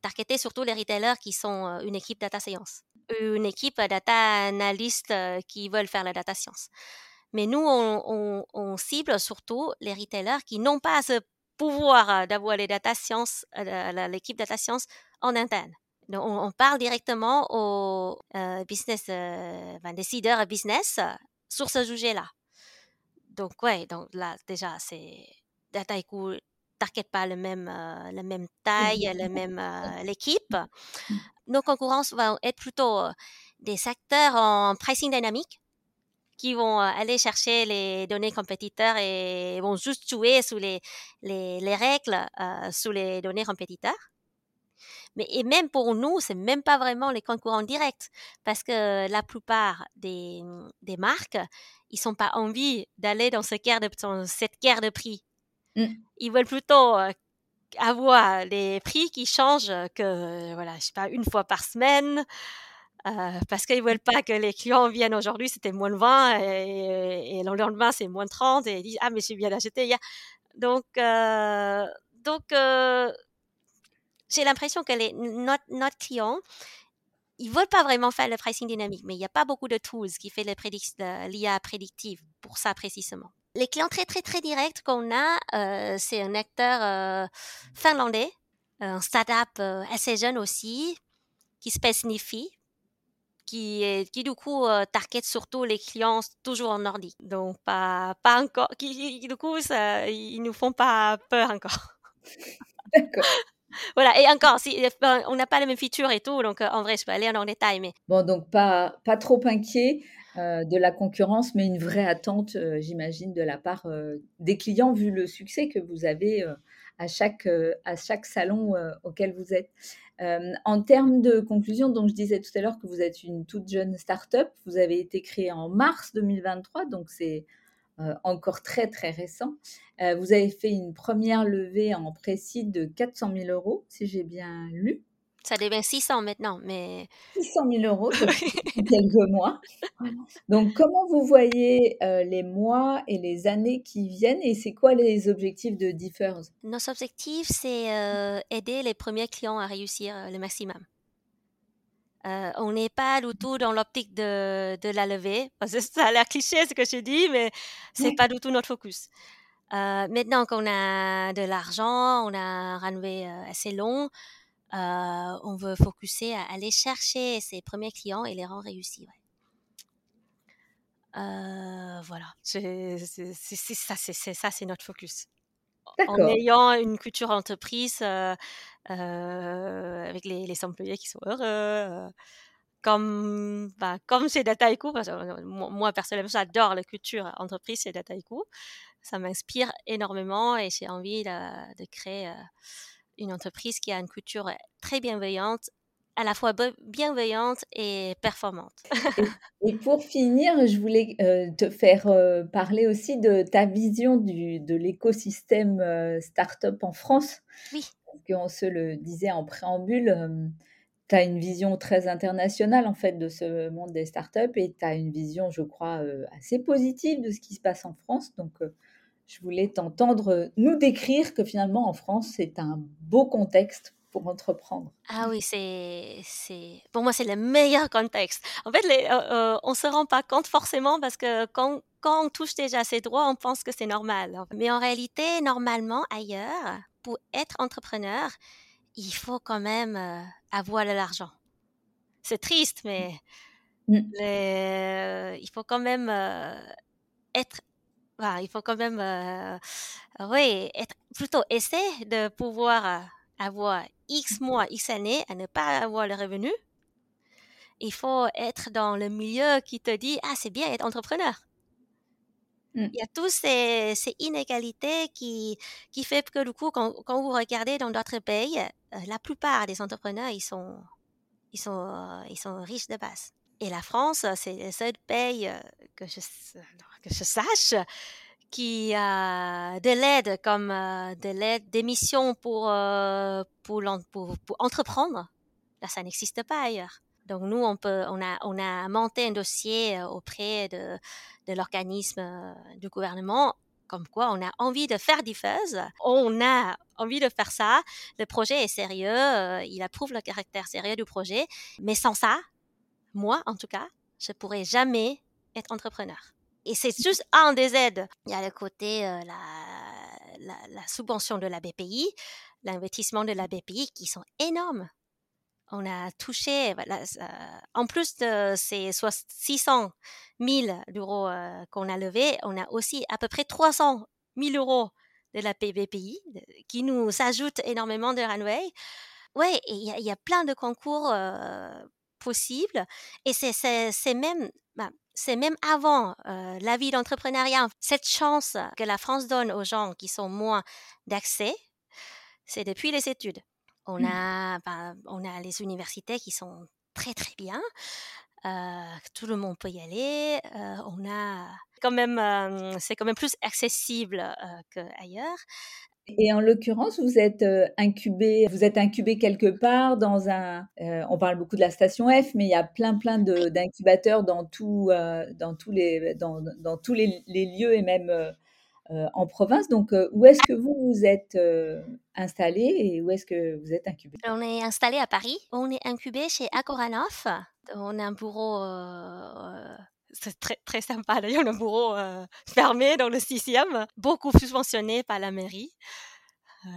targeter surtout les retailers qui sont une équipe data science, une équipe data analyst qui veulent faire la data science. Mais nous, on, on, on cible surtout les retailers qui n'ont pas ce pouvoir d'avoir les data science, l'équipe data science en interne. Donc, on, on parle directement aux euh, business, euh, ben, décideurs business sur ce sujet-là. Donc, ouais, donc là, déjà, c'est Dataiku. Target pas le même, euh, la même taille, mmh. la même, euh, l'équipe. Mmh. Nos concurrents vont être plutôt des acteurs en pricing dynamique qui vont aller chercher les données compétiteurs et vont juste jouer sous les, les, les règles, euh, sous les données compétiteurs. Mais, et même pour nous, c'est même pas vraiment les concurrents directs parce que la plupart des, des marques, ils sont pas envie d'aller dans, ce guerre de, dans cette guerre de prix. Mm. Ils veulent plutôt euh, avoir des prix qui changent que, voilà, je sais pas, une fois par semaine, euh, parce qu'ils veulent pas que les clients viennent aujourd'hui, c'était moins vingt et, et le lendemain, c'est moins trente et ils disent, ah, mais j'ai bien acheté hier. Donc, euh, donc euh, j'ai l'impression que les, notre, notre client, ils veulent pas vraiment faire le pricing dynamique, mais il n'y a pas beaucoup de tools qui fait le prédic- le, l'I A prédictive pour ça précisément. Les clients très, très, très directs qu'on a, euh, c'est un acteur euh, finlandais, un start-up euh, assez jeune aussi, qui s'appelle Nifi, qui, est, qui du coup euh, target surtout les clients toujours en nordique. Donc, pas, pas encore, qui, qui du coup, ça, ils ne nous font pas peur encore. D'accord. Voilà, et encore, si, on n'a pas les mêmes features et tout, donc en vrai, je peux aller en détail. Mais... Bon, donc pas, pas trop inquiet euh, de la concurrence, mais une vraie attente, euh, j'imagine, de la part euh, des clients, vu le succès que vous avez euh, à, chaque, euh, à chaque salon euh, auquel vous êtes. Euh, en termes de conclusion, donc je disais tout à l'heure que vous êtes une toute jeune start-up, vous avez été créée en mars deux mille vingt-trois, donc c'est euh, encore très très récent. Euh, vous avez fait une première levée en précide de quatre cent mille euros, si j'ai bien lu. Ça devient six cents maintenant, mais... six cent mille euros depuis quelques mois. Donc, comment vous voyez euh, les mois et les années qui viennent et c'est quoi les objectifs de Differs? Nos objectifs, c'est euh, aider les premiers clients à réussir le maximum. Euh, on n'est pas du tout dans l'optique de, de la levée, parce que ça a l'air cliché ce que je dis, mais ce n'est oui. pas du tout notre focus. Euh, maintenant qu'on a de l'argent, on a un runway assez long, Euh, on veut focuser à aller chercher ses premiers clients et les rendre réussis. Ouais. Euh, voilà, c'est, c'est, c'est, ça, c'est, c'est ça, c'est notre focus. D'accord. En ayant une culture entreprise euh, euh, avec les, les employés qui sont heureux, euh, comme, bah, comme chez Dataiku. Moi, personnellement, j'adore la culture entreprise chez Dataiku. Ça m'inspire énormément et j'ai envie de, de créer... Euh, une entreprise qui a une culture très bienveillante, à la fois bienveillante et performante. Et pour finir, je voulais euh, te faire euh, parler aussi de ta vision du, de l'écosystème euh, start-up en France. Oui. Parce qu'on se le disait en préambule, euh, tu as une vision très internationale en fait, de ce monde des start-up et tu as une vision, je crois, euh, assez positive de ce qui se passe en France. Donc, euh, je voulais t'entendre nous décrire que finalement, en France, c'est un beau contexte pour entreprendre. Ah oui, c'est, c'est... pour moi, c'est le meilleur contexte. En fait, les, euh, on ne se rend pas compte forcément parce que quand, quand on touche déjà ces droits, on pense que c'est normal. Mais en réalité, normalement, ailleurs, pour être entrepreneur, il faut quand même euh, avoir de l'argent. C'est triste, mais mmh. les, euh, il faut quand même euh, être il faut quand même euh, oui, être, plutôt essayer de pouvoir avoir X mois, X années à ne pas avoir le revenu. Il faut être dans le milieu qui te dit « Ah, c'est bien être entrepreneur mm. ». Il y a toutes ces, ces inégalités qui, qui fait que du coup, quand, quand vous regardez dans d'autres pays, la plupart des entrepreneurs, ils sont, ils sont, ils sont riches de base. Et la France, c'est le seul pays que je, que je sache qui a de l'aide comme de l'aide, des missions pour, pour, pour, pour entreprendre. Là, ça n'existe pas ailleurs. Donc nous, on, peut, on, a, on a monté un dossier auprès de, de l'organisme du gouvernement, comme quoi on a envie de faire Differs. On a envie de faire ça. Le projet est sérieux, il approuve le caractère sérieux du projet, mais sans ça, moi, en tout cas, je ne pourrais jamais être entrepreneur. Et c'est juste un des aides. Il y a le côté, euh, la, la, la subvention de la B P I, l'investissement de la B P I qui sont énormes. On a touché, voilà, euh, en plus de ces six cent mille euros euh, qu'on a levés, on a aussi à peu près trois cent mille euros de la B P I qui nous ajoute énormément de runway. Oui, il y, y a plein de concours euh, possible et c'est, c'est, c'est, même, bah, c'est même avant euh, la vie d'entrepreneuriat. Cette chance que la France donne aux gens qui sont moins d'accès, c'est depuis les études. On, mmh. a, bah, on a les universités qui sont très très bien, euh, tout le monde peut y aller, euh, on a quand même, euh, c'est quand même plus accessible euh, qu'ailleurs. Et en l'occurrence, vous êtes incubé, vous êtes incubé quelque part dans un. Euh, on parle beaucoup de la station F, mais il y a plein, plein de, d'incubateurs dans tout, euh, dans tous les, dans, dans tous les, les lieux et même euh, en province. Donc, euh, où est-ce que vous vous êtes euh, installé et où est-ce que vous êtes incubé? On est installé à Paris. On est incubé chez Agoranov. On a un bureau. Euh, C'est très, très sympa. D'ailleurs, le bureau euh, fermé dans le sixième, beaucoup subventionné par la mairie. Euh,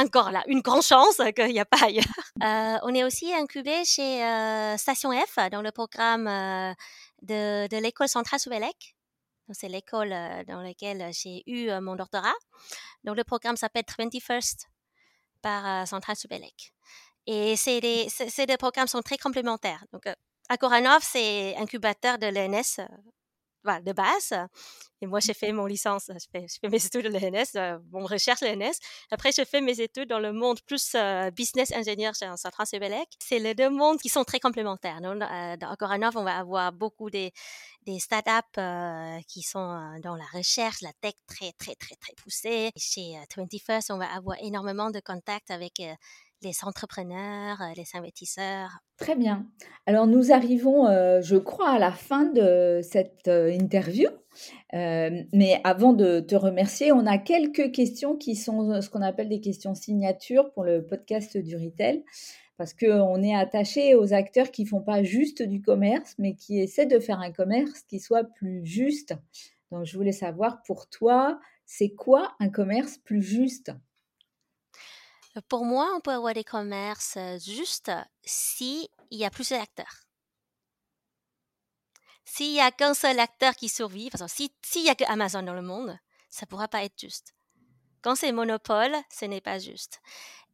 encore là, une grande chance qu'il n'y a pas ailleurs. Euh, on est aussi incubé chez euh, Station F, dans le programme euh, de, de l'école Centrale Supélec. Donc, c'est l'école euh, dans laquelle j'ai eu euh, mon doctorat. Donc, le programme s'appelle vingt et un par euh, Centrale Supélec. Et c'est des, c'est, c'est des programmes qui sont très complémentaires. Donc, euh, Agoranov, c'est incubateur de l'E N S bah, de base. Et moi, j'ai fait mon licence, je fais, je fais mes études à l'E N S, euh, mon recherche à l'E N S. Après, je fais mes études dans le monde plus euh, business ingénieur chez Centrale Supélec. C'est les deux mondes qui sont très complémentaires. Donc, euh, dans Agoranov, on va avoir beaucoup des, des startups euh, qui sont euh, dans la recherche, la tech très, très, très, très poussée. Et chez euh, vingt-et-un, on va avoir énormément de contacts avec euh, les entrepreneurs, les investisseurs. Très bien. Alors, nous arrivons, euh, je crois, à la fin de cette euh, interview. Euh, mais avant de te remercier, on a quelques questions qui sont ce qu'on appelle des questions signatures pour le podcast du Retail. Parce qu'on est attaché aux acteurs qui ne font pas juste du commerce, mais qui essaient de faire un commerce qui soit plus juste. Donc, je voulais savoir, pour toi, c'est quoi un commerce plus juste ? Pour moi, on peut avoir des commerces justes s'il y a plusieurs acteurs. S'il n'y a qu'un seul acteur qui survit, enfin, s'il si n'y a que Amazon dans le monde, ça ne pourra pas être juste. Quand c'est monopole, ce n'est pas juste.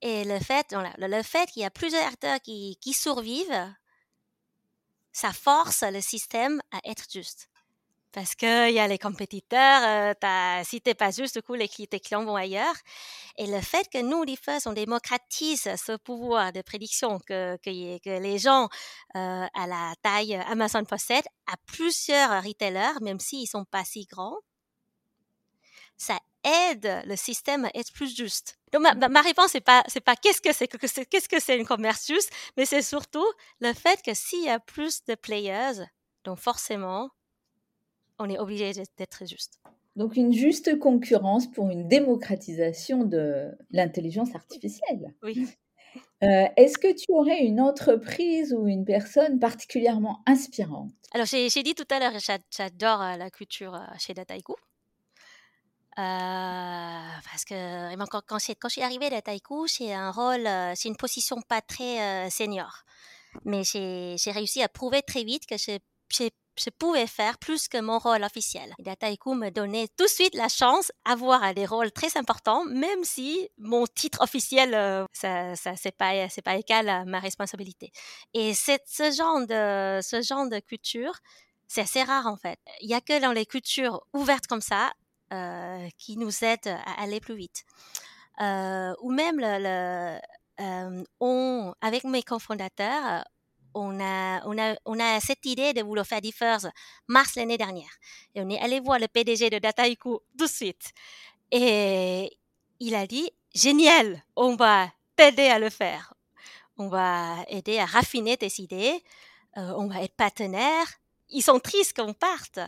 Et le fait, non, le fait qu'il y a plusieurs acteurs qui, qui survivent, ça force le système à être juste. Parce qu'il y a les compétiteurs, euh, si t'es pas juste, du coup, les, tes clients vont ailleurs. Et le fait que nous, Differs, on démocratise ce pouvoir de prédiction que, que, que les gens euh, à la taille Amazon possèdent à plusieurs retailers, même s'ils sont pas si grands, ça aide le système à être plus juste. Donc, ma, ma réponse, c'est pas, c'est pas qu'est-ce que c'est, qu'est-ce que c'est une commerce juste, mais c'est surtout le fait que s'il y a plus de players, donc forcément, on est obligé d'être juste. Donc, une juste concurrence pour une démocratisation de l'intelligence artificielle. Oui. Euh, est-ce que tu aurais une entreprise ou une personne particulièrement inspirante ? Alors, j'ai, j'ai dit tout à l'heure, j'adore la culture chez Dataiku. Euh, parce que quand, quand, quand je suis arrivée à Dataiku, j'ai un rôle, c'est une position pas très euh, senior. Mais j'ai, j'ai réussi à prouver très vite que j'ai, j'ai je pouvais faire plus que mon rôle officiel. Dataiku me donnait tout de suite la chance d'avoir des rôles très importants, même si mon titre officiel, euh, ça, ça, c'est pas, c'est pas égal à ma responsabilité. Et c'est ce genre de, ce genre de culture, c'est assez rare en fait. Il n'y a que dans les cultures ouvertes comme ça euh, qui nous aident à aller plus vite. Euh, ou même le, le, euh, on, avec mes cofondateurs. On a, on, a, on a cette idée de vouloir faire Differs mars l'année dernière. Et on est allé voir le P D G de Dataiku tout de suite. Et il a dit, génial, on va t'aider à le faire. On va aider à raffiner tes idées. Euh, on va être partenaire. Ils sont tristes qu'on parte.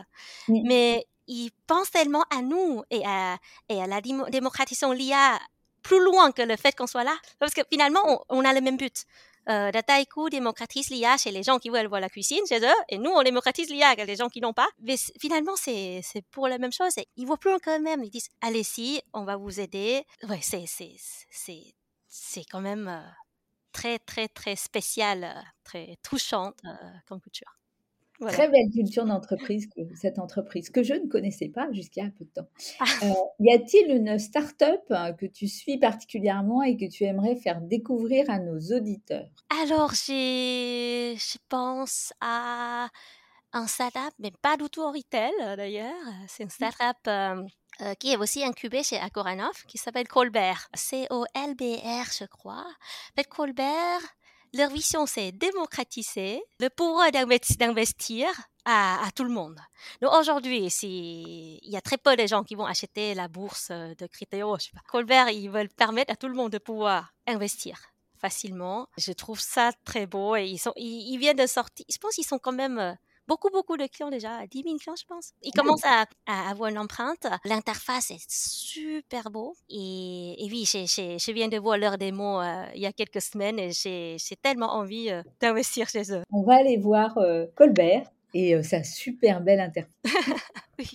Oui. Mais ils pensent tellement à nous et à, et à la dim- démocratisation l'I A plus loin que le fait qu'on soit là. Parce que finalement, on, on a le même but. Euh, Dataiku démocratise l'I A chez les gens qui veulent voir la cuisine chez eux, et nous on démocratise l'I A chez les gens qui n'ont pas. Mais c'est, finalement c'est, c'est pour la même chose. Et ils voient plus loin quand même. Ils disent allez-y, on va vous aider. Ouais, c'est c'est c'est c'est quand même euh, très très très spécial, euh, très touchante euh, comme culture. Voilà. Très belle culture d'entreprise, que, cette entreprise que je ne connaissais pas jusqu'à un peu de temps. Ah. Euh, y a-t-il une start-up que tu suis particulièrement et que tu aimerais faire découvrir à nos auditeurs ? Alors, j'ai, je pense à un start-up, mais pas du tout en retail d'ailleurs. C'est une start-up euh, euh, qui est aussi incubée chez Agoranov, qui s'appelle Colbert. C O L B R, je crois. En fait, Colbert... Leur vision, c'est démocratiser le pouvoir d'investir à, à tout le monde. Donc aujourd'hui, si, il y a très peu de gens qui vont acheter la bourse de Critéo. Je sais pas. Colbert, ils veulent permettre à tout le monde de pouvoir investir facilement. Je trouve ça très beau. Et ils, sont, ils, ils viennent de sortir. Je pense qu'ils sont quand même beaucoup, beaucoup de clients déjà. dix mille clients, je pense. Ils commencent à, à avoir une empreinte. L'interface est super beau. Et, et oui, j'ai, j'ai, je viens de voir leur démo euh, il y a quelques semaines et j'ai, j'ai tellement envie euh, d'investir chez eux. On va aller voir euh, Colbert et euh, sa super belle interface. Oui.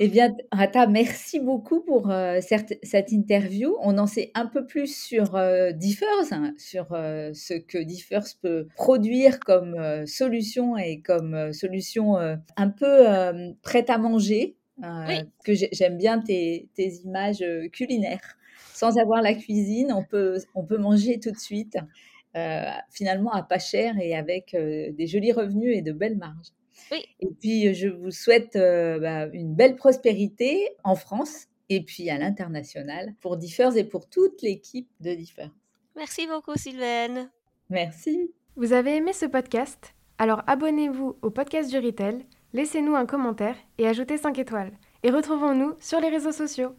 Eh bien, Rata, merci beaucoup pour euh, cette, cette interview. On en sait un peu plus sur euh, Differs, hein, sur euh, ce que Differs peut produire comme euh, solution et comme euh, solution euh, un peu euh, prête à manger. Euh, oui. Parce que j'ai, j'aime bien tes, tes images culinaires. Sans avoir la cuisine, on peut, on peut manger tout de suite, euh, finalement à pas cher et avec euh, des jolis revenus et de belles marges. Oui. Et puis, je vous souhaite euh, bah, une belle prospérité en France et puis à l'international pour Differs et pour toute l'équipe de Differs. Merci beaucoup, Sylvain. Merci. Vous avez aimé ce podcast ? Alors abonnez-vous au podcast du Retail, laissez-nous un commentaire et ajoutez cinq étoiles. Et retrouvons-nous sur les réseaux sociaux.